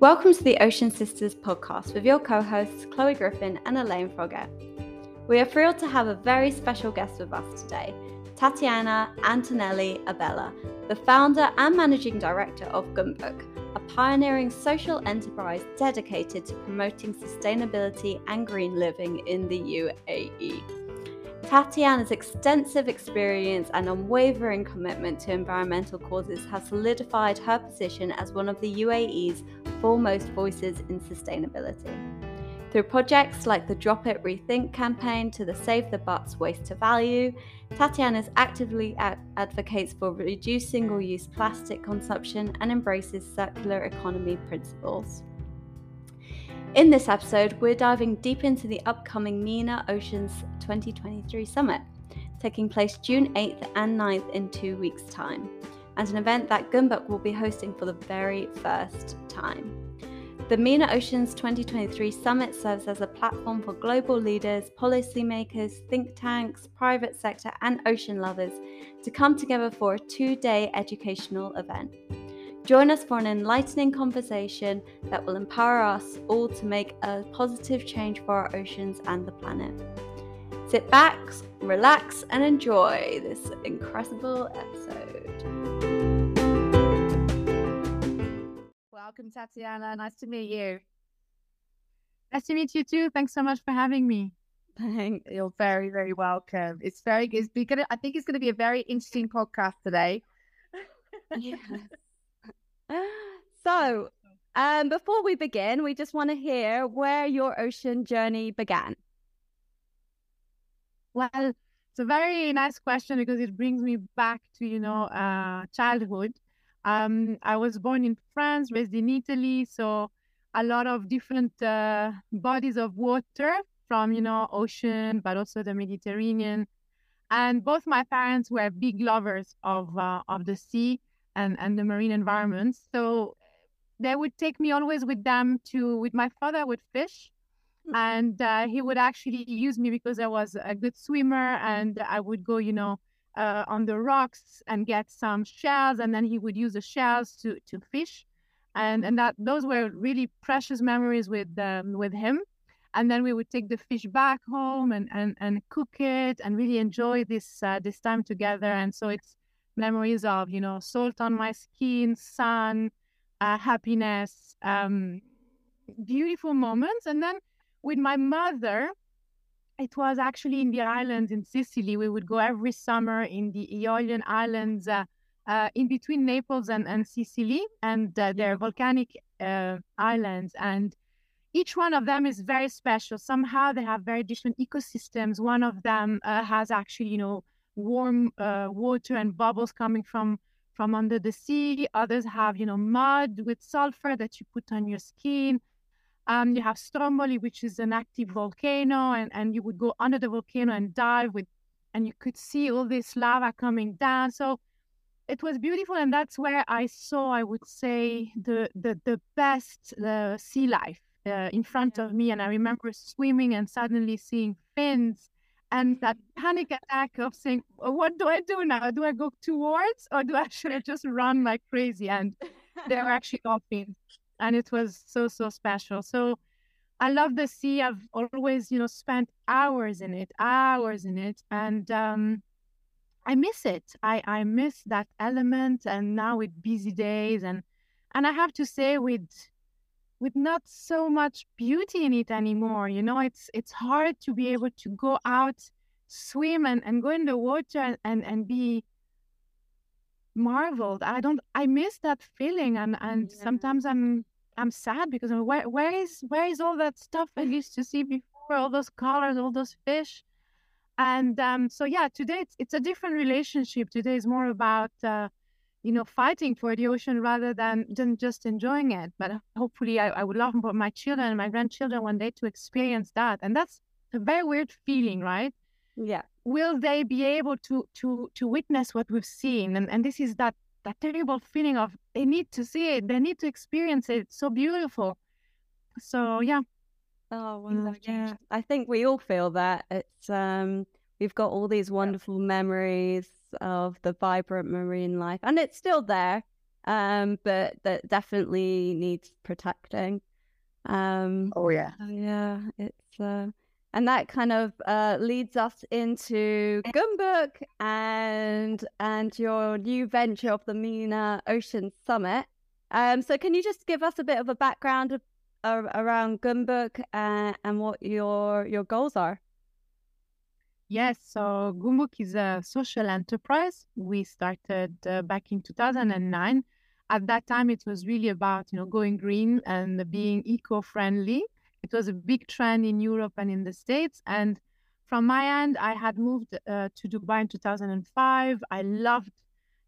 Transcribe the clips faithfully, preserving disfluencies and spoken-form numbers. Welcome to the Ocean Sisters podcast with your co-hosts Chloe Griffin and Elaine Frogett. We are thrilled to have a very special guest with us today, Tatiana Antonelli Abella, the founder and managing director of Goumbook, a pioneering social enterprise dedicated to promoting sustainability and green living in the U A E. Tatiana's extensive experience and unwavering commitment to environmental causes have solidified her position as one of the U A E's foremost voices in sustainability. Through projects like the Drop It Rethink campaign to the Save the Butts Waste to Value, Tatiana actively ad- advocates for reduced single-use plastic consumption and embraces circular economy principles. In this episode, we're diving deep into the upcoming MENA Oceans twenty twenty-three Summit, taking place June eighth and ninth in two weeks' time, and an event that Goumbook will be hosting for the very first time. The MENA Oceans twenty twenty-three Summit serves as a platform for global leaders, policymakers, think tanks, private sector, and ocean lovers to come together for a two-day educational event. Join us for an enlightening conversation that will empower us all to make a positive change for our oceans and the planet. Sit back, relax, and enjoy this incredible episode. Welcome, Tatiana. Nice to meet you. Nice to meet you too. Thanks so much for having me. Thanks. You're very, very welcome. It's very good. I think it's going to be a very interesting podcast today. Yeah. So, um, before we begin, we just want to hear where your ocean journey began. Well, it's a very nice question because it brings me back to, you know, uh, childhood. Um, I was born in France, raised in Italy, so a lot of different uh, bodies of water from, you know, ocean, but also the Mediterranean. And both my parents were big lovers of uh, of the sea. And, and the marine environment. So they would take me always with them to, with my father would fish, and uh, he would actually use me because I was a good swimmer, and I would go, you know, uh, on the rocks and get some shells, and then he would use the shells to, to fish. And, and that those were really precious memories with, um, with him. And then we would take the fish back home and, and, and cook it and really enjoy this, uh, this time together. And so it's memories of, you know, salt on my skin, sun, uh, happiness, um, beautiful moments. And then with my mother, it was actually in the islands in Sicily. We would go every summer in the Aeolian islands uh, uh, in between Naples and, and Sicily, and uh, they're volcanic uh, islands. And each one of them is very special. Somehow they have very different ecosystems. One of them uh, has actually, you know, warm uh, water and bubbles coming from from under the sea. Others have, you know, mud with sulfur that you put on your skin. Um, you have Stromboli, which is an active volcano, and, and you would go under the volcano and dive with, and you could see all this lava coming down. So it was beautiful, and that's where I saw, I would say, the the, the best uh, sea life uh, in front of me. And I remember swimming and suddenly seeing fins. And that panic attack of saying, oh, what do I do now? Do I go towards, or do I should I just run like crazy? And they were actually all fins. And it was so, so special. So I love the sea. I've always, you know, spent hours in it, hours in it. And um, I miss it. I, I miss that element. And now with busy days and, and I have to say with with not so much beauty in it anymore. You know, it's it's hard to be able to go out, swim and, and go in the water and, and be marveled. I don't, I miss that feeling. And, and yeah. Sometimes I'm I'm sad because where where is where is all that stuff I used to see before, all those colors, all those fish. And um, so, yeah, today it's, it's a different relationship. Today is more about, uh, you know, fighting for the ocean rather than, than just enjoying it. But hopefully I, I would love my children and my grandchildren one day to experience that. And that's a very weird feeling, right? Yeah. Will they be able to to to witness what we've seen? And and this is that, that terrible feeling of they need to see it. They need to experience it. It's so beautiful. So, yeah. Oh, well, yeah. I think we all feel that. It's um, we've got all these wonderful yeah. memories of the vibrant marine life, and it's still there. um, but that definitely needs protecting. Um, oh yeah, yeah. It's uh, and that kind of uh, leads us into Goumbook and and your new venture of the MENA Ocean Summit. Um, so can you just give us a bit of a background of, uh, around Goumbook and, and what your your goals are? Yes, so Goumbook is a social enterprise. We started uh, back in two thousand nine. At that time, it was really about, you know, going green and being eco-friendly. It was a big trend in Europe and in the States. And from my end, I had moved uh, to Dubai in two thousand five. I loved,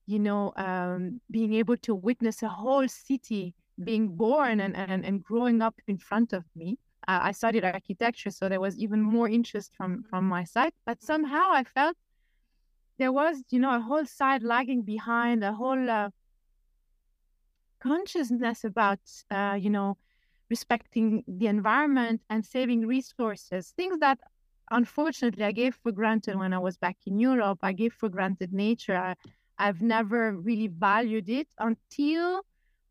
you know, um, being able to witness a whole city being born and, and, and growing up in front of me. Uh, I studied architecture, so there was even more interest from, from my side. But somehow I felt there was, you know, a whole side lagging behind, a whole uh, consciousness about, uh, you know, respecting the environment and saving resources. Things that, unfortunately, I gave for granted when I was back in Europe. I gave for granted nature. I, I've never really valued it until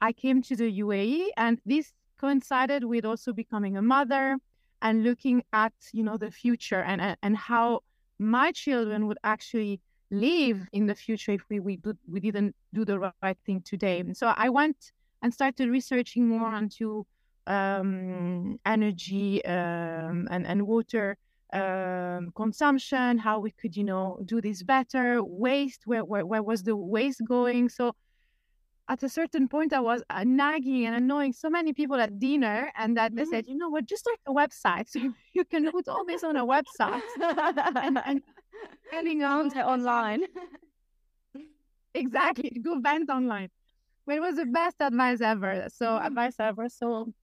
I came to the U A E, and this coincided with also becoming a mother and looking at, you know, the future and and how my children would actually live in the future if we we, do, we didn't do the right thing today. And so I went and started researching more into um, energy um, and and water um, consumption, how we could, you know, do this better, waste, where where where was the waste going? So at a certain point, I was uh, nagging and annoying so many people at dinner, and that they mm-hmm. said, you know what, just start a website. So you can put all this on a website. and, and getting on online. Exactly. Go vent online. But it was the best advice ever. So mm-hmm. advice ever. So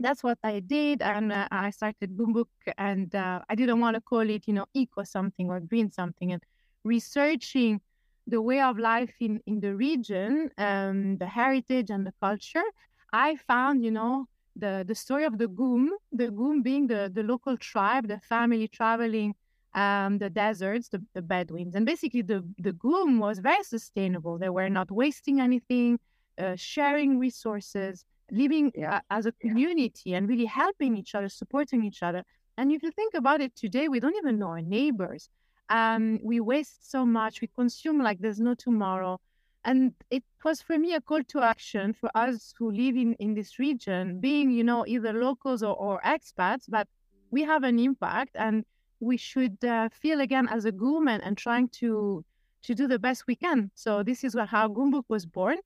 that's what I did. And uh, I started Goumbook, and uh, I didn't want to call it, you know, eco something or green something, and researching the way of life in, in the region, um, the heritage and the culture. I found, you know, the, the story of the Goum, the Goum being the, the local tribe, the family traveling um, the deserts, the, the Bedouins. And basically the, the Goum was very sustainable. They were not wasting anything, uh, sharing resources, living yeah. uh, as a community yeah. and really helping each other, supporting each other. And if you think about it today, we don't even know our neighbors. Um, we waste so much, we consume like there's no tomorrow. And it was for me a call to action for us who live in, in this region, being, you know, either locals or, or expats, but we have an impact, and we should uh, feel again as a Goum and, and trying to to do the best we can. So this is what, how Goumbook was born.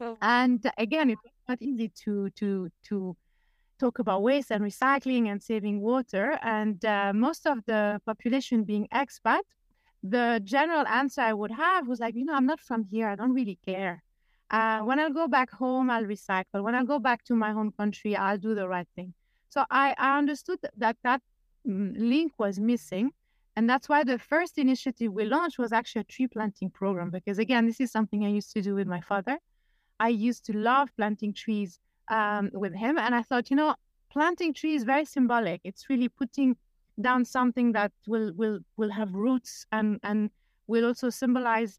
Oh. And again, it was not easy to to to talk about waste and recycling and saving water, and uh, most of the population being expat, the general answer I would have was like, you know, I'm not from here, I don't really care. Uh, when I go back home, I'll recycle. When I go back to my home country, I'll do the right thing. So I, I understood that that link was missing, and that's why the first initiative we launched was actually a tree planting program, because again, this is something I used to do with my father. I used to love planting trees Um, with him, and I thought, you know, planting trees is very symbolic. It's really putting down something that will will will have roots and and will also symbolize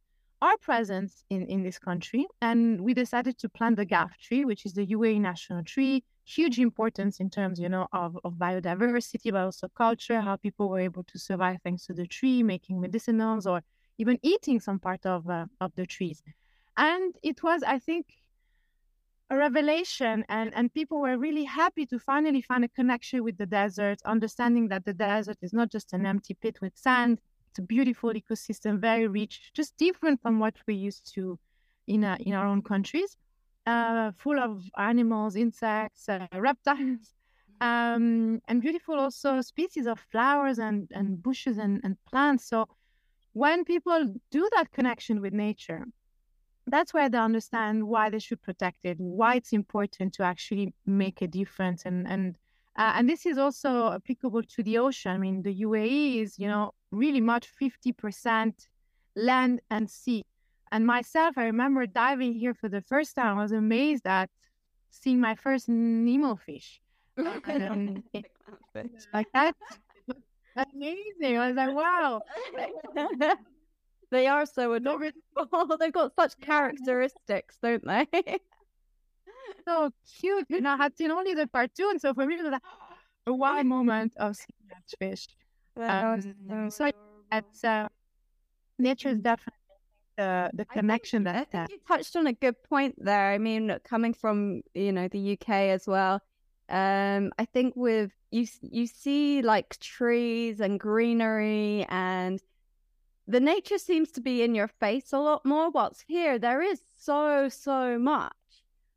our presence in in this country. And we decided to plant the gaff tree, which is the U A E national tree. Huge importance in terms, you know, of of biodiversity, but also culture. How people were able to survive thanks to the tree, making medicinals or even eating some part of uh, of the trees. And it was, I think, a revelation, and, and people were really happy to finally find a connection with the desert, understanding that the desert is not just an empty pit with sand. It's a beautiful ecosystem, very rich, just different from what we used to in, uh, in our own countries, uh, full of animals, insects, uh, reptiles, um, and beautiful also species of flowers and, and bushes and, and plants. So when people do that connection with nature, that's where they understand why they should protect it, why it's important to actually make a difference. And and uh, and this is also applicable to the ocean. I mean, the U A E is, you know, really much fifty percent land and sea. And myself, I remember diving here for the first time. I was amazed at seeing my first Nemo fish. um, it, like that. Amazing. I was like, wow. They are so adorable. They've got such characteristics, don't they? So cute. And I had seen only the cartoon, so for me it was like a wild moment of seeing that fish. Um, so, so it's uh, nature is definitely the the connection that I think you touched on a good point there. I mean, coming from you know the U K as well, um, I think with you you see like trees and greenery, and the nature seems to be in your face a lot more. Whilst here, there is so so much.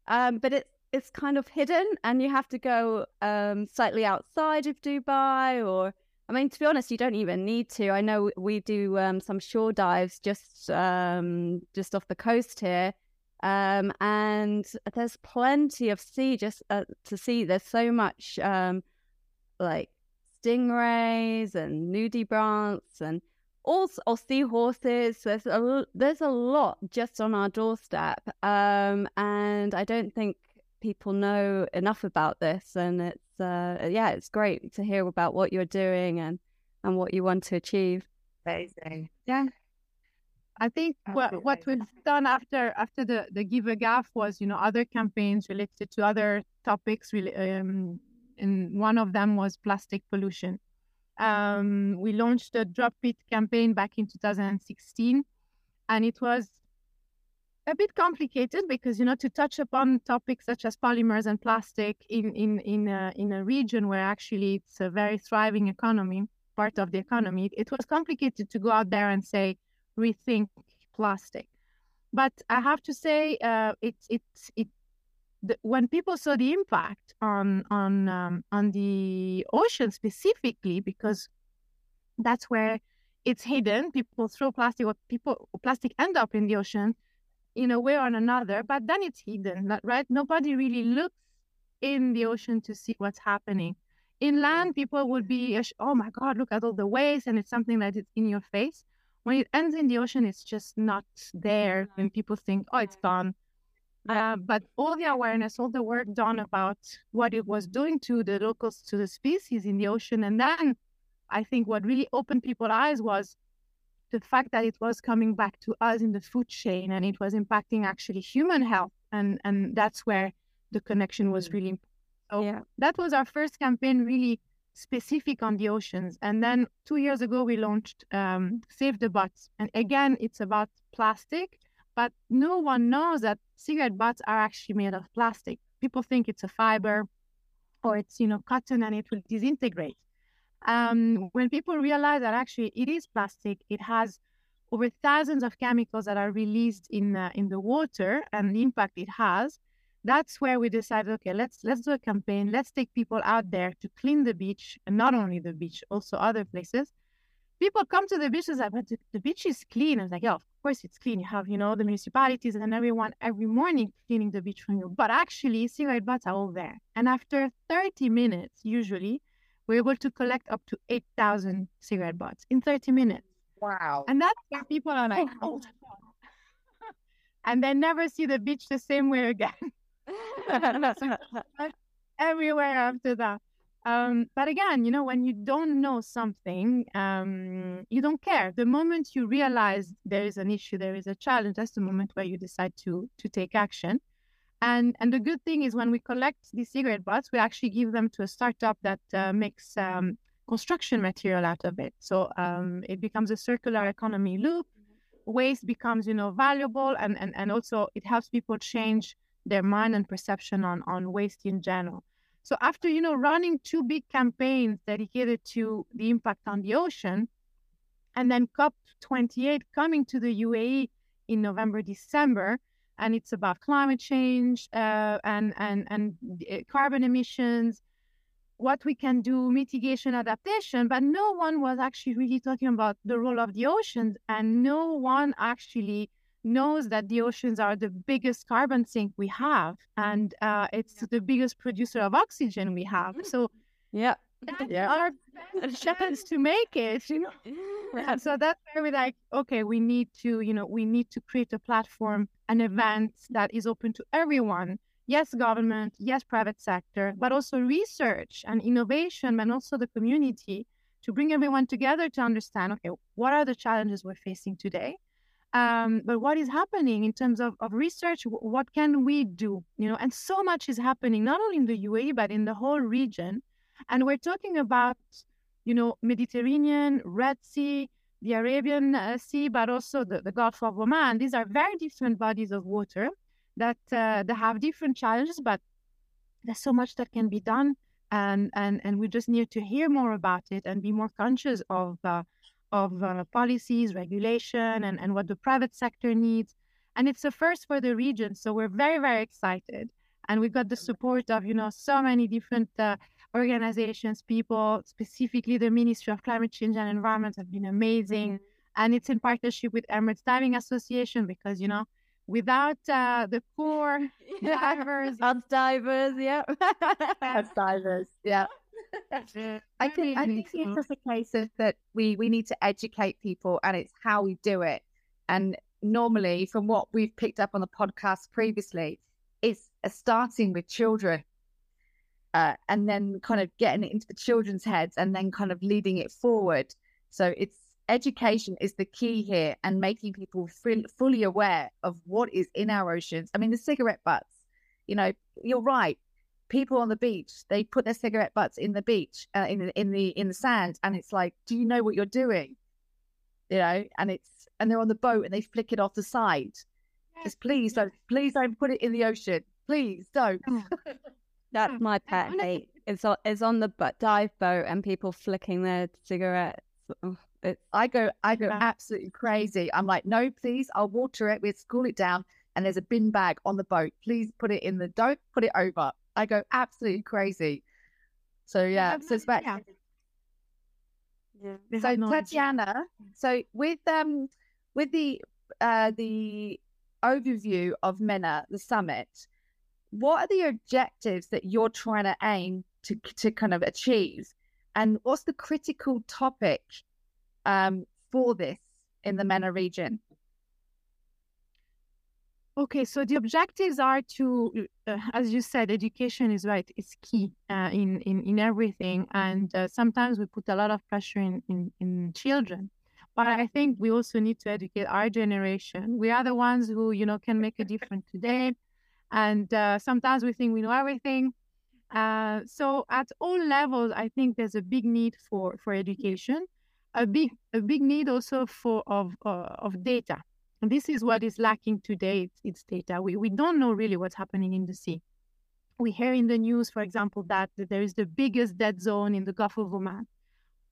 Um, but it's it's kind of hidden, and you have to go um, slightly outside of Dubai, or I mean, to be honest, you don't even need to. I know we do um, some shore dives just um, just off the coast here, um, and there's plenty of sea just uh, to see. There's so much um, like stingrays and nudibranchs and all or seahorses. There's a there's a lot just on our doorstep, um, and I don't think people know enough about this. And it's uh, yeah, it's great to hear about what you're doing and and what you want to achieve. Amazing, yeah. I think what, what we've done after after the the Give a Gaff was you know other campaigns related to other topics. Really, um, and one of them was plastic pollution. Um, we launched a Drop It campaign back in two thousand sixteen, and it was a bit complicated because, you know, to touch upon topics such as polymers and plastic in in in a, in a region where actually it's a very thriving economy, part of the economy, it was complicated to go out there and say, rethink plastic. But I have to say, uh, it, it, it, the, when people saw the impact on on um, on the ocean specifically, because that's where it's hidden, people throw plastic, or people plastic end up in the ocean in a way or another, but then it's hidden, right? Nobody really looks in the ocean to see what's happening. Inland, people would be, oh my God, look at all the waves, and it's something that is in your face. When it ends in the ocean, it's just not there when people think, oh, it's gone. Uh, but all the awareness, all the work done about what it was doing to the locals, to the species in the ocean, and then I think what really opened people's eyes was the fact that it was coming back to us in the food chain, and it was impacting actually human health, and and that's where the connection was really important. So yeah, that was our first campaign really specific on the oceans. And then two years ago we launched um, Save the Butts, and again it's about plastic, but no one knows that cigarette butts are actually made of plastic. People think it's a fiber or it's you know cotton and it will disintegrate. Um, when people realize that actually it is plastic, it has over thousands of chemicals that are released in uh, in the water, and the impact it has. That's where we decided, okay, let's let's do a campaign. Let's take people out there to clean the beach, and not only the beach, also other places. People come to the beach and say, "But the, the beach is clean." I was like, "Yeah, of course it's clean. You have you know the municipalities and everyone every morning cleaning the beach for you." But actually, cigarette butts are all there, and after thirty minutes, usually, we're able to collect up to eight thousand cigarette butts in thirty minutes. Wow. And that's where people are like, oh. And they never see the beach the same way again. Everywhere after that. Um, but again, you know, when you don't know something, um, you don't care. The moment you realize there is an issue, there is a challenge, that's the moment where you decide to to take action. And and the good thing is when we collect these cigarette butts, we actually give them to a startup that uh, makes um, construction material out of it. So um, it becomes a circular economy loop. Waste becomes, you know, valuable, and, and, and also it helps people change their mind and perception on, on waste in general. So after, you know, running two big campaigns dedicated to the impact on the ocean, and then COP twenty-eight coming to the U A E in November, December, and it's about climate change uh, and and and carbon emissions, what we can do, mitigation, adaptation. But no one was actually really talking about the role of the oceans, and no one actually knows that the oceans are the biggest carbon sink we have, and uh, it's yeah. the biggest producer of oxygen we have. So yeah, that's yeah. our best chance to make it, you know. And so that's where we're like, okay, we need to, you know, we need to create a platform, an event that is open to everyone. Yes, government, yes, private sector, but also research and innovation, and also the community, to bring everyone together to understand, okay, what are the challenges we're facing today? Um, but what is happening in terms of, of research? What can we do? You know, and so much is happening, not only in the U A E, but in the whole region. And we're talking about, you know, Mediterranean, Red Sea, the Arabian uh, Sea, but also the, the Gulf of Oman. These are very different bodies of water that, uh, that have different challenges, but there's so much that can be done. And, and, and we just need to hear more about it and be more conscious of uh, of uh, policies, regulation, and, and what the private sector needs. And it's a first for the region. So we're very, very excited. And we got the support of, you know, so many different uh, organizations, people, specifically the Ministry of Climate Change and Environment have been amazing. And it's in partnership with Emirates Diving Association because, you know, without uh, the core yeah. divers. Us divers, yeah. Us divers, yeah. I, I think I think it's just a case of that we, we need to educate people, and it's how we do it. And normally, from what we've picked up on the podcast previously, it's starting with children, uh, and then kind of getting it into the children's heads, and then kind of leading it forward. So it's education is the key here, and making people f- fully aware of what is in our oceans. I mean, the cigarette butts. You know, you're right. People on the beach, they put their cigarette butts in the beach, uh, in in the in the sand, and it's like, do you know what you're doing? You know, and it's and they're on the boat and they flick it off the side. Yes. Just please don't, please don't put it in the ocean. Pet don't. That's my pet hate. It's on, it's on the but dive boat and people flicking their cigarettes. Oh, I go, I go absolutely crazy. I'm like, no, please, I'll water it. We'll cool it down. And there's a bin bag on the boat. Please put it in the. Don't put it over. I go absolutely crazy. So yeah, so it's about yeah. yeah. So Tatiana, so with um with the uh the overview of MENA, the summit, what are the objectives that you're trying to aim to to kind of achieve, and what's the critical topic um for this in the MENA region? Okay, so the objectives are to, uh, as you said, education is right. It's key uh, in, in in everything, and uh, sometimes we put a lot of pressure in, in in children. But I think we also need to educate our generation. We are the ones who, you know, can make a difference today, and uh, sometimes we think we know everything. Uh, so at all levels, I think there's a big need for for education, a big a big need also for of uh, of data. And this is what is lacking today. It's, it's data. We we don't know really what's happening in the sea. We hear in the news, for example, that, that there is the biggest dead zone in the Gulf of Oman.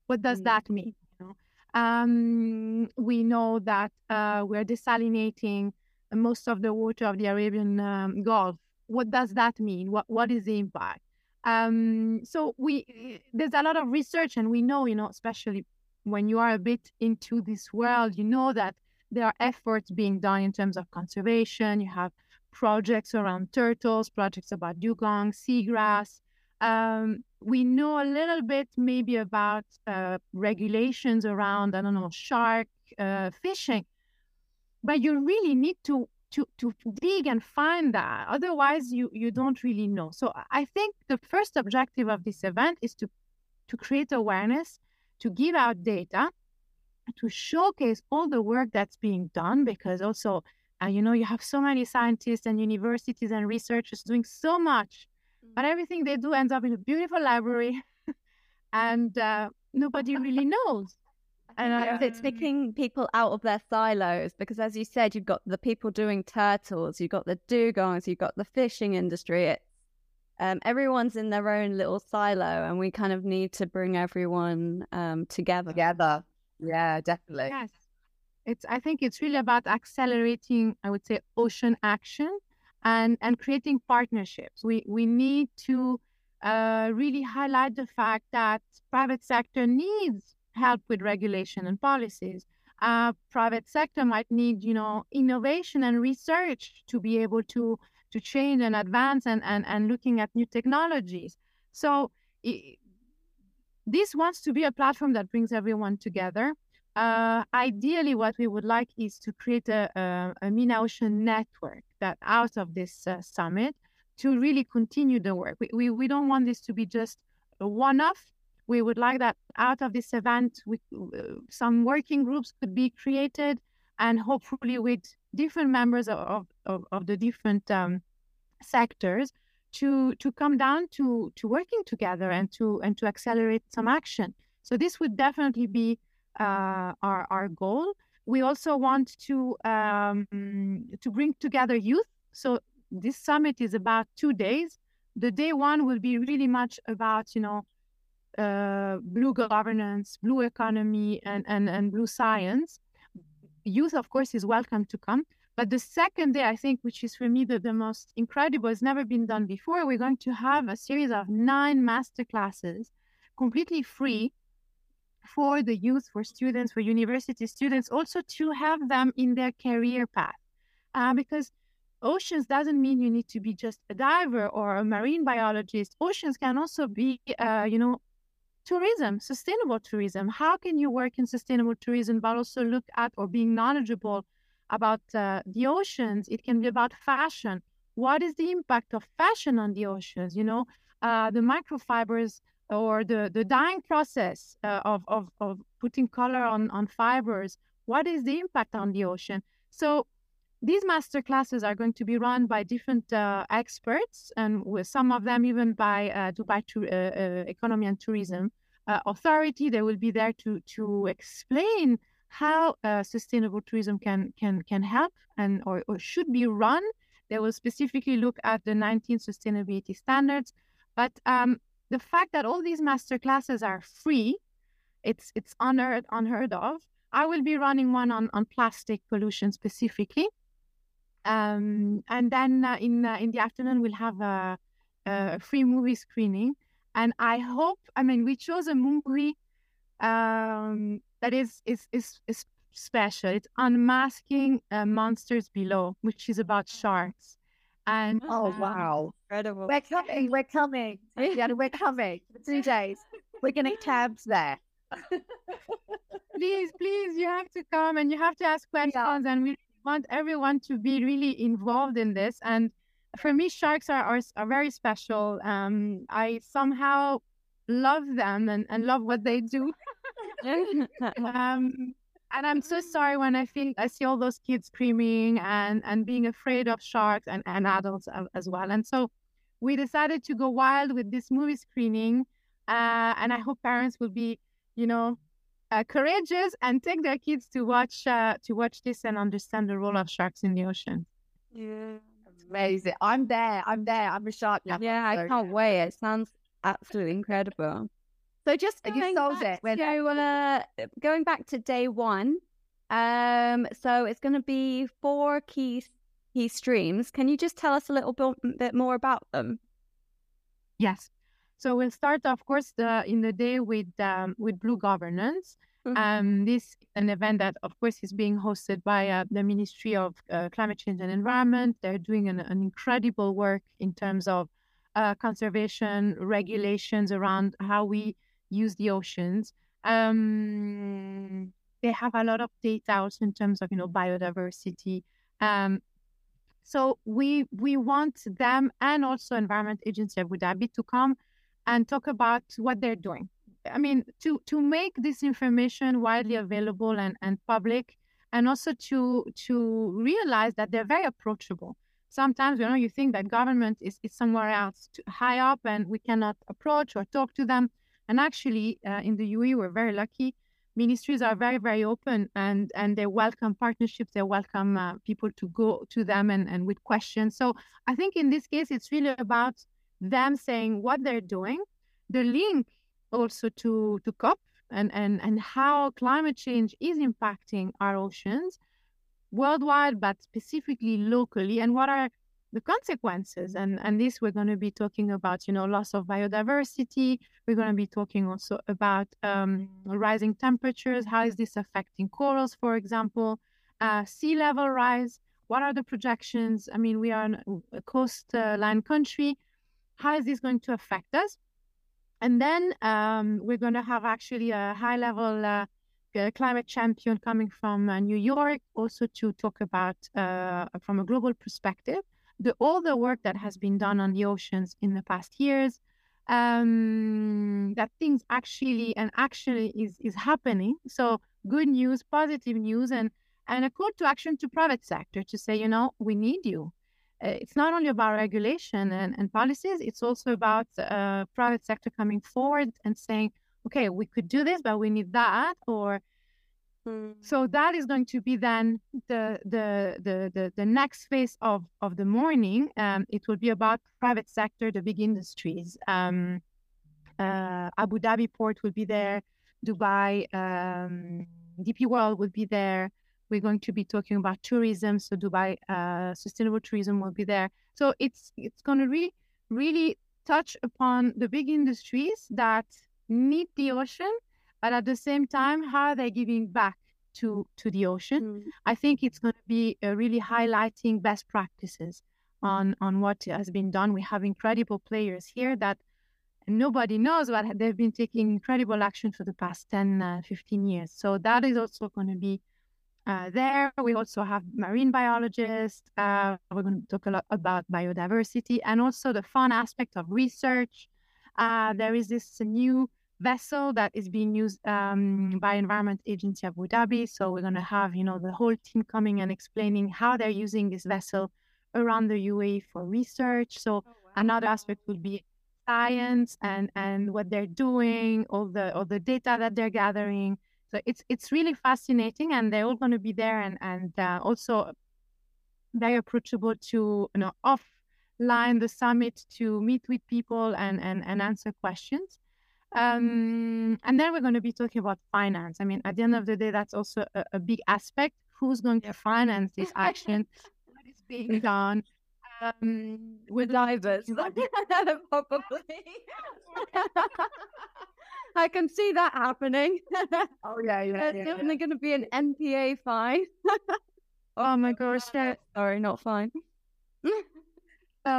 What does mm-hmm. that mean? You know? um, we know that uh, we're desalinating most of the water of the Arabian um, Gulf. What does that mean? What what is the impact? Um, so we there's a lot of research, and we know, you know, especially when you are a bit into this world, you know that there are efforts being done in terms of conservation. You have projects around turtles, projects about dugong, seagrass. Um, we know a little bit maybe about uh, regulations around, I don't know, shark uh, fishing. But you really need to, to to dig and find that. Otherwise, you you don't really know. So I think the first objective of this event is to to create awareness, to give out data, to showcase all the work that's being done, because also, uh, you know, you have so many scientists and universities and researchers doing so much, mm-hmm. but everything they do ends up in a beautiful library and uh, nobody really knows. And I, it's taking people out of their silos, because as you said, you've got the people doing turtles, you've got the dugongs, you've got the fishing industry. It's, um, everyone's in their own little silo, and we kind of need to bring everyone um, together. Together. Yeah, definitely. Yes, it's. I think it's really about accelerating, I would say, ocean action, and and creating partnerships. We we need to uh, really highlight the fact that private sector needs help with regulation and policies. Uh, private sector might need, you know, innovation and research to be able to to change and advance, and and and looking at new technologies. So. It, This wants to be a platform that brings everyone together. Uh, ideally, what we would like is to create a, a, a MENA Ocean network that out of this uh, summit to really continue the work. We, we we don't want this to be just a one-off. We would like that out of this event, we, uh, some working groups could be created and hopefully with different members of, of, of the different um, sectors to to come down to to working together and to and to accelerate some action. So this would definitely be uh, our our goal. We also want to um, to bring together youth. So this summit is about two days. The day one will be really much about, you know, uh, blue governance, blue economy, and, and, and blue science. Youth, of course, is welcome to come. But the second day, I think, which is for me the, the most incredible, it's never been done before. We're going to have a series of nine masterclasses, completely free, for the youth, for students, for university students, also to have them in their career path. Uh, because oceans doesn't mean you need to be just a diver or a marine biologist. Oceans can also be, uh, you know, tourism, sustainable tourism. How can you work in sustainable tourism, but also look at or being knowledgeable about uh, the oceans? It can be about fashion. What is the impact of fashion on the oceans? You know, uh, the microfibers or the, the dyeing process uh, of, of, of putting color on, on fibers. What is the impact on the ocean? So these masterclasses are going to be run by different uh, experts, and with some of them even by uh, Dubai to, uh, uh, Economy and Tourism uh, Authority. They will be there to, to explain how uh, sustainable tourism can, can, can help and or, or should be run. They will specifically look at the nineteen sustainability standards. But um, the fact that all these masterclasses are free, it's it's unheard, unheard of. I will be running one on, on plastic pollution specifically. Um, and then uh, in uh, in the afternoon, we'll have a, a free movie screening. And I hope, I mean, we chose a movie um, that is, is, is, is special. It's Unmasking uh, Monsters Below, which is about sharks. And oh wow. wow, incredible! We're coming, we're coming, yeah, we're coming. For two days, we're getting tabs there. Please, please, you have to come and you have to ask questions, yeah. And we want everyone to be really involved in this. And for me, sharks are are, are very special. Um, I somehow love them and, and love what they do. um. And I'm so sorry when I feel I see all those kids screaming and, and being afraid of sharks and, and adults as well. And so we decided to go wild with this movie screening. Uh, and I hope parents will be, you know, uh, courageous and take their kids to watch uh, to watch this and understand the role of sharks in the ocean. Yeah, amazing. I'm there. I'm there. I'm a shark lover. Yeah, I can't wait. It sounds absolutely incredible. So just going, you sold back, it when... so, uh, going back to day one, um, so it's going to be four key key streams. Can you just tell us a little bit, bit more about them? Yes. So we'll start, of course, the, in the day with um, with blue governance. Mm-hmm. Um, this is an event that, of course, is being hosted by uh, the Ministry of uh, Climate Change and Environment. They're doing an, an incredible work in terms of uh, conservation regulations around how we use the oceans. Um, they have a lot of data also in terms of, you know, biodiversity. Um, so we we want them and also Environment Agency Abu Dhabi to come and talk about what they're doing. I mean, to to make this information widely available and, and public, and also to to realize that they're very approachable. Sometimes, you know, you think that government is, is somewhere else too high up and we cannot approach or talk to them. And actually, uh, in the U A E, we're very lucky. Ministries are very, very open, and, and they welcome partnerships. They welcome uh, people to go to them and, and with questions. So I think in this case, it's really about them saying what they're doing, the link also to, to COP and, and, and how climate change is impacting our oceans worldwide, but specifically locally, and what are the consequences. And, and this we're going to be talking about, you know, loss of biodiversity. We're going to be talking also about um, rising temperatures. How is this affecting corals, for example? Uh, sea level rise. What are the projections? I mean, we are a coastline country. How is this going to affect us? And then um, we're going to have actually a high-level uh, climate champion coming from uh, New York also to talk about uh, from a global perspective. The, all the work that has been done on the oceans in the past years, um, that things actually and actually is, is happening. So good news, positive news, and and a call to action to private sector to say, you know, we need you. Uh, it's not only about regulation and, and policies, it's also about uh, private sector coming forward and saying, okay, we could do this, but we need that. Or mm. So that is going to be then the the the the, the next phase of, of the morning. Um, it will be about private sector, the big industries. Um, uh, Abu Dhabi Port will be there, Dubai, um, D P World will be there. We're going to be talking about tourism, so Dubai uh, Sustainable Tourism will be there. So it's it's going to really, really touch upon the big industries that need the ocean, but at the same time, how are they giving back to, to the ocean? Mm-hmm. I think it's going to be uh, really highlighting best practices on, on what has been done. We have incredible players here that nobody knows, but they've been taking incredible action for the past ten, fifteen years. So that is also going to be Uh, there. We also have marine biologists. Uh, we're going to talk a lot about biodiversity and also the fun aspect of research. Uh, there is this new vessel that is being used um, by Environment Agency Abu Dhabi. So we're going to have, you know, the whole team coming and explaining how they're using this vessel around the U A E for research. So oh, wow. Another aspect would be science and, and what they're doing, all the, all the data that they're gathering. So it's it's really fascinating, and they're all going to be there, and and uh, also very approachable to, you know, offline the summit to meet with people and and, and answer questions. Um, and then we're going to be talking about finance. I mean, at the end of the day, that's also a, a big aspect. Who's going to finance this action? What is being done? Um, with divers, probably. I can see that happening. Oh yeah, yeah. There's yeah, yeah. going to be an N P A fine. oh, oh my gosh! Yeah. Sorry, not fine. So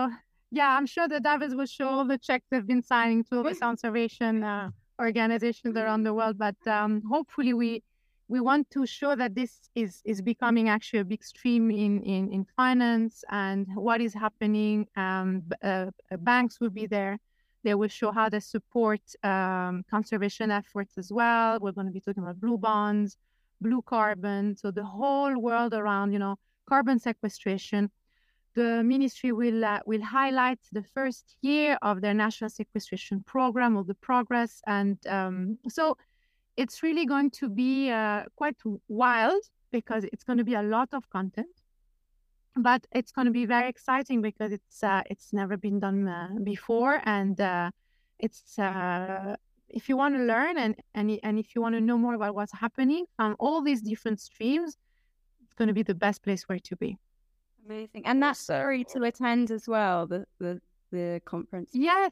yeah, I'm sure the divers will show all the checks they've been signing to all the conservation uh, organizations around the world. But um, hopefully, we we want to show that this is is becoming actually a big stream in in, in finance and what is happening. Um, uh, banks will be there. They will show how they support um, conservation efforts as well. We're going to be talking about blue bonds, blue carbon. So the whole world around, you know, carbon sequestration. The ministry will uh, will highlight the first year of their national sequestration program, all the progress. And um, so it's really going to be uh, quite wild because it's going to be a lot of content. But it's going to be very exciting because it's uh, it's never been done uh, before, and uh, it's uh, if you want to learn and and and if you want to know more about what's happening on all these different streams, it's going to be the best place where to be. Amazing, and that's so free cool. to attend as well. The, the the conference. Yes,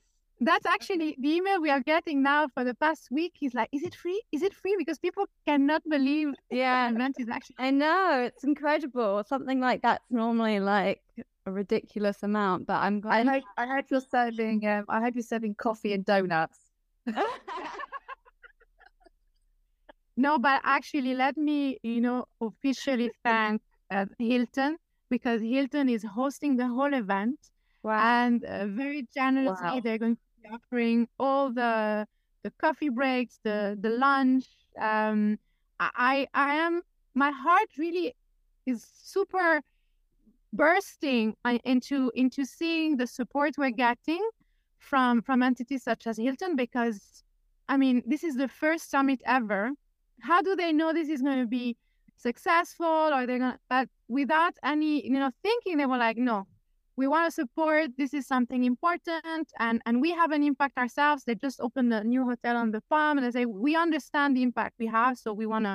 that's actually the email we are getting now for the past week. Is like, is it free? Is it free? Because people cannot believe. Yeah. Is actually. I know, it's incredible. Something like that's normally like a ridiculous amount, but I'm glad. I hope, I hope you're serving. Um, I hope you're serving coffee and donuts. No, but actually, let me, you know, officially thank uh, Hilton, because Hilton is hosting the whole event. Wow. And uh, very generously, wow. They're going to offering all the the coffee breaks, the the lunch. Um, I I am my heart really is super bursting into into seeing the support we're getting from from entities such as Hilton, because I mean this is the first summit ever. How do they know this is going to be successful? Or they're going, but without any you know thinking, they were like, no. We want to support. This is something important, and, and we have an impact ourselves. They just opened a new hotel on the farm, and they say we understand the impact we have, so we want to,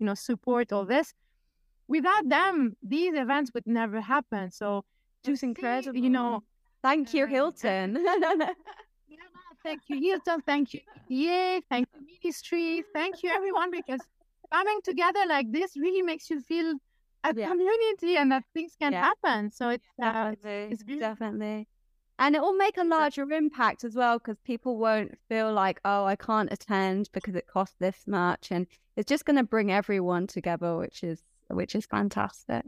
you know, support all this. Without them, these events would never happen. So just incredible, you know. Thank you, Hilton. yeah, thank you, Hilton. Thank you, yeah. Thank you, ministry. Thank you, everyone, because coming together like this really makes you feel. A yeah. community and that things can yeah. happen. So it's, uh, definitely. it's beautiful. Definitely. And it will make a larger impact as well, because people won't feel like, oh, I can't attend because it costs this much. And it's just going to bring everyone together, which is which is fantastic.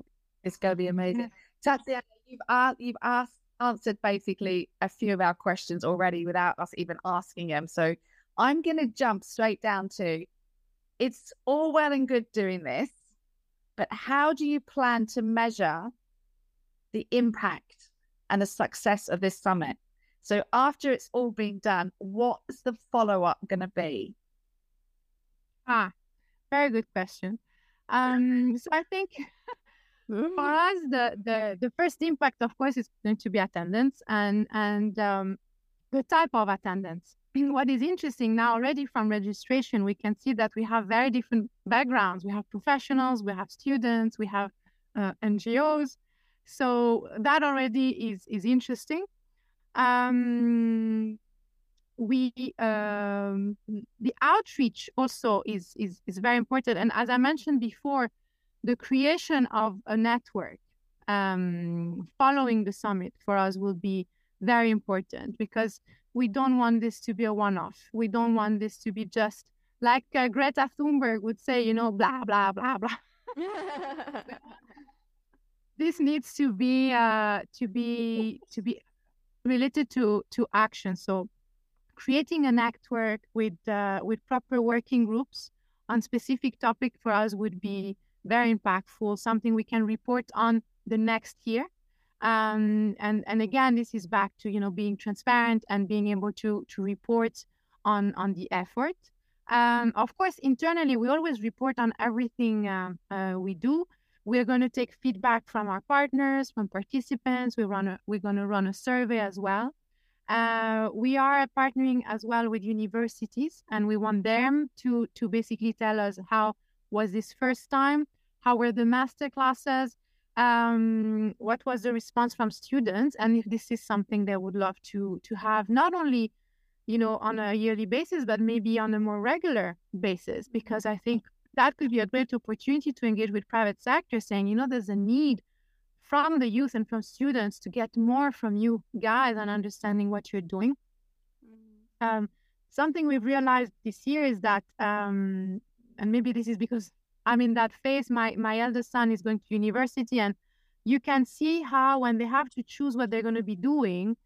It's going to be amazing. Yeah. Tatiana, you've, uh, you've asked, answered basically a few of our questions already without us even asking them. So I'm going to jump straight down to, it's all well and good doing this, but how do you plan to measure the impact and the success of this summit? So after it's all been done, what's the follow-up going to be? Ah, very good question. Um, so I think for us, the, the, the first impact, of course, is going to be attendance and, and um, the type of attendance. What is interesting now, already from registration, we can see that we have very different backgrounds. We have professionals, we have students, we have uh, N G Os. So that already is, is interesting. Um, we um, the outreach also is, is, is very important. And as I mentioned before, the creation of a network um, following the summit for us will be very important, because we don't want this to be a one-off. We don't want this to be just like uh, Greta Thunberg would say, you know, blah, blah, blah, blah. This needs to be uh, to be to be related to to action. So creating a network with uh, with proper working groups on specific topic for us would be very impactful, something we can report on the next year. Um, and, and again, this is back to, you know, being transparent and being able to, to report on, on the effort. Um, of course, internally, we always report on everything uh, uh, we do. We're going to take feedback from our partners, from participants. We run a, we're going to run a survey as well. Uh, we are partnering as well with universities, and we want them to, to basically tell us how was this first time, how were the master classes, Um, what was the response from students, and if this is something they would love to to have, not only, you know, on a yearly basis, but maybe on a more regular basis, because I think that could be a great opportunity to engage with private sector, saying, you know, there's a need from the youth and from students to get more from you guys on understanding what you're doing. Mm-hmm. Um, something we've realized this year is that, um, and maybe this is because I'm in that phase, my, my eldest son is going to university, and you can see how when they have to choose what they're going to be doing,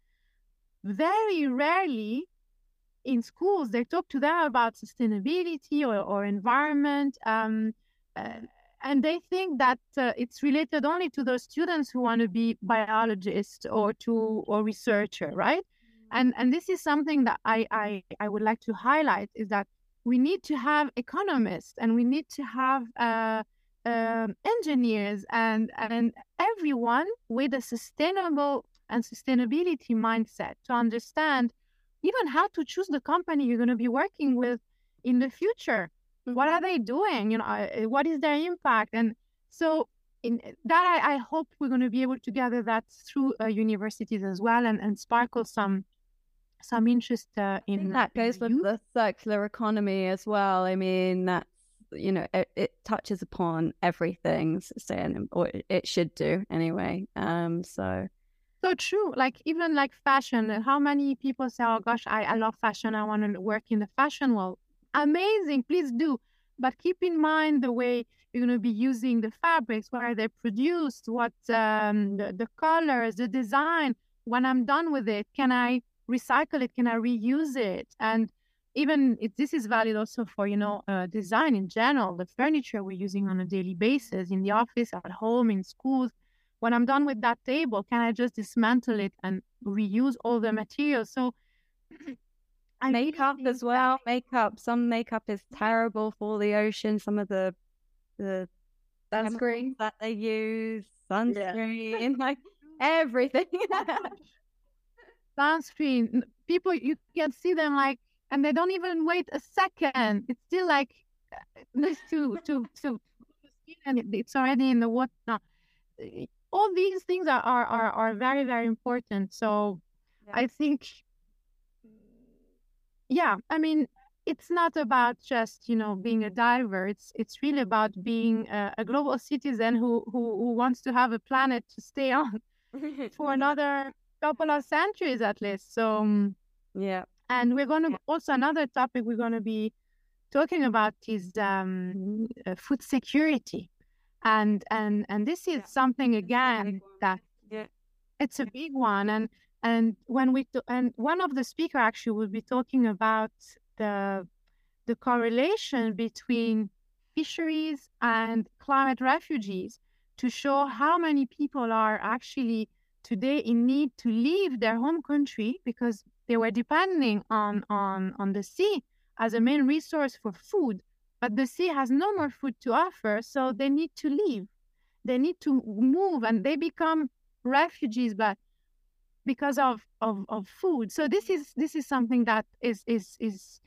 very rarely in schools, they talk to them about sustainability or, or environment. Um, uh, and they think that uh, it's related only to those students who want to be biologists or to or researcher, right? And, and this is something that I, I, I would like to highlight, is that we need to have economists, and we need to have uh, uh, engineers and, and everyone with a sustainable and sustainability mindset to understand even how to choose the company you're going to be working with in the future. Mm-hmm. What are they doing? You know, what is their impact? And so in that, I, I hope we're going to be able to gather that through uh, universities as well, and, and sparkle some some interest uh, in that. Goes with the circular economy as well. I mean, that's, you know, it, it touches upon everything, so, or it should do anyway. Um, so so true. Like even like fashion, how many people say, oh gosh, I, I love fashion, I want to work in the fashion world. Amazing, please do. But keep in mind the way you're going to be using the fabrics, where they're produced, what um, the, the colors, the design. When I'm done with it, can I recycle it? Can I reuse it? And even if this is valid also for, you know, uh, design in general, the furniture we're using on a daily basis in the office, at home, in schools. When I'm done with that table, can I just dismantle it and reuse all the materials? So I makeup as well. Makeup. Some makeup is terrible for the ocean. Some of the the sunscreen that they use, sunscreen, yeah. Like everything. Sunscreen, people, you can see them like, and they don't even wait a second. It's still like this to to to, and it's already in the water. Now, all these things are are are, are very very important. So, yeah. I think, yeah, I mean, it's not about just, you know, being a diver. It's it's really about being a, a global citizen who who who wants to have a planet to stay on for another couple of centuries at least. So um, yeah, and we're going to also, another topic we're going to be talking about is um uh, food security, and and and this is yeah. something again that yeah. it's a big one, and and when we to, and one of the speakers actually will be talking about the the correlation between fisheries and climate refugees to show how many people are actually today in need to leave their home country because they were depending on, on, on the sea as a main resource for food. But the sea has no more food to offer, so they need to leave. They need to move and they become refugees, but because of, of, of food. So this is this is something that is is is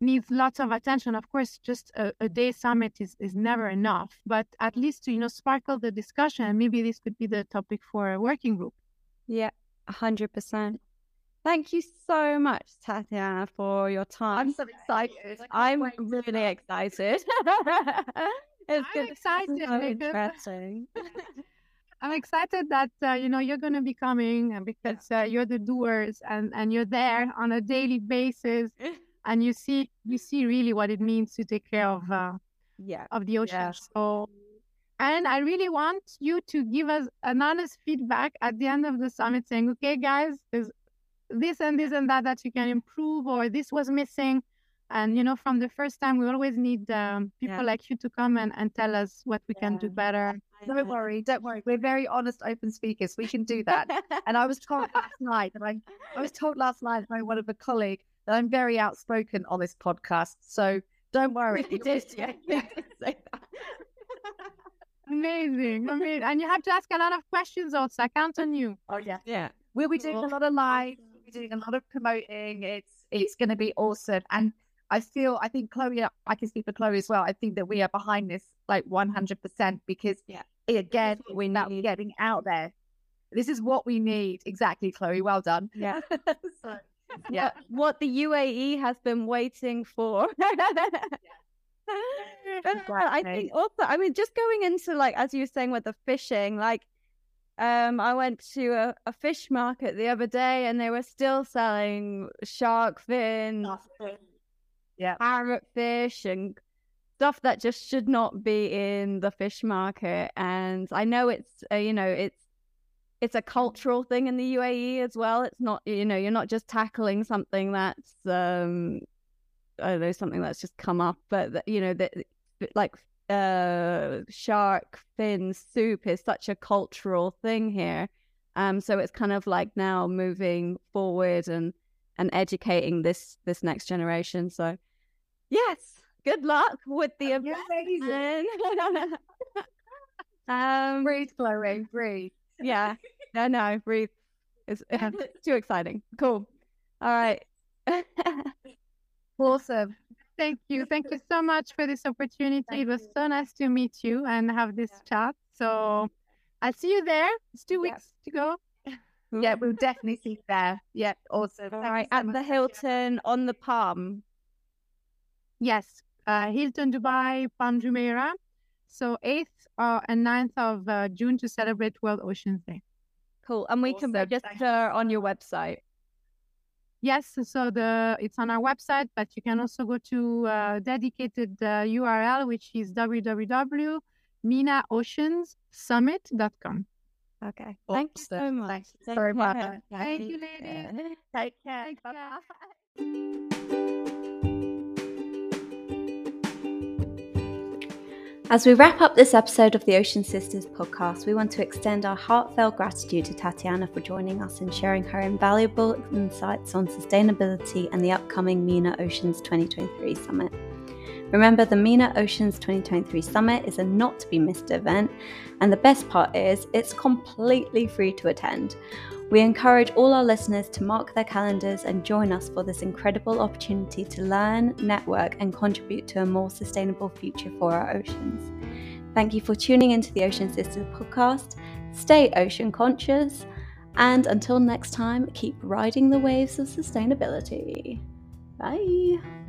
needs lots of attention. Of course, just a, a day summit is, is never enough, but at least to, you know, sparkle the discussion. Maybe this could be the topic for a working group. Yeah, one hundred percent. Thank you so much, Tatiana, for your time. I'm so excited. I'm really excited. It's I'm good. excited. So interesting. I'm excited that, uh, you know, you're going to be coming because uh, you're the doers and, and you're there on a daily basis. And you see, you see really what it means to take care of, uh, yeah, of the ocean. Yeah. So, and I really want you to give us an honest feedback at the end of the summit saying, okay, guys, there's this and this and that that you can improve, or this was missing. And, you know, from the first time, we always need um, people yeah. like you to come and, and tell us what we yeah. can do better. Don't worry, don't worry. We're very honest, open speakers. We can do that. And I was told last night, that I, I was told last night by one of a colleague that I'm very outspoken on this podcast. So don't worry. You did, yeah. You did say that. Amazing. Amazing. And you have to ask a lot of questions also. I count on you. Oh, yeah. Yeah. We'll be doing a lot of live. We'll be doing a lot of promoting. It's, it's going to be awesome. And I feel, I think Chloe, I can speak for Chloe as well. I think that we are behind this like one hundred percent because yeah. again, we're not getting out there. This is what we need. Exactly, Chloe. Well done. Yeah. so, yeah. What the U A E has been waiting for. Exactly. I think also, I mean, just going into like, as you were saying with the fishing, like, Um, I went to a, a fish market the other day and they were still selling shark fin, yeah, parrot fish and stuff that just should not be in the fish market. And I know it's, uh, you know, it's, it's a cultural thing in the U A E as well. It's not, you know, you're not just tackling something that's, um, I don't know, something that's just come up, but you know, that like, Uh, shark fin soup is such a cultural thing here, um, so it's kind of like now moving forward and and educating this this next generation. So, yes, good luck with the event. um, breathe, Chloe, breathe. Yeah, no, no, breathe. It's, it's too exciting. Cool. All right. Awesome. Thank you. Thank you so much for this opportunity. Thank it was you. so nice to meet you and have this yeah. chat. So I'll see you there. It's two yeah. weeks to go. Yeah, we'll definitely see you there. Yeah, awesome. All right, so at much. the Hilton on the Palm. Yes, uh, Hilton Dubai Palm Jumeirah. So eighth and ninth of June to celebrate World Oceans Day. Cool. And we awesome. can register on your website. Yes, so the it's on our website, but you can also go to a dedicated uh, U R L, which is w w w dot mena oceans summit dot com. Okay. Awesome. Thank you so much. Thank you very much. Thank, Thank you, ladies. Take care. Take care. As we wrap up this episode of the Ocean Sisters podcast, we want to extend our heartfelt gratitude to Tatiana for joining us and sharing her invaluable insights on sustainability and the upcoming MENA Oceans twenty twenty-three Summit. Remember, the MENA Oceans twenty twenty-three Summit is a not-to-be-missed event, and the best part is it's completely free to attend. We encourage all our listeners to mark their calendars and join us for this incredible opportunity to learn, network, and contribute to a more sustainable future for our oceans. Thank you for tuning into the Ocean Sisters podcast. Stay ocean conscious, and until next time, keep riding the waves of sustainability. Bye.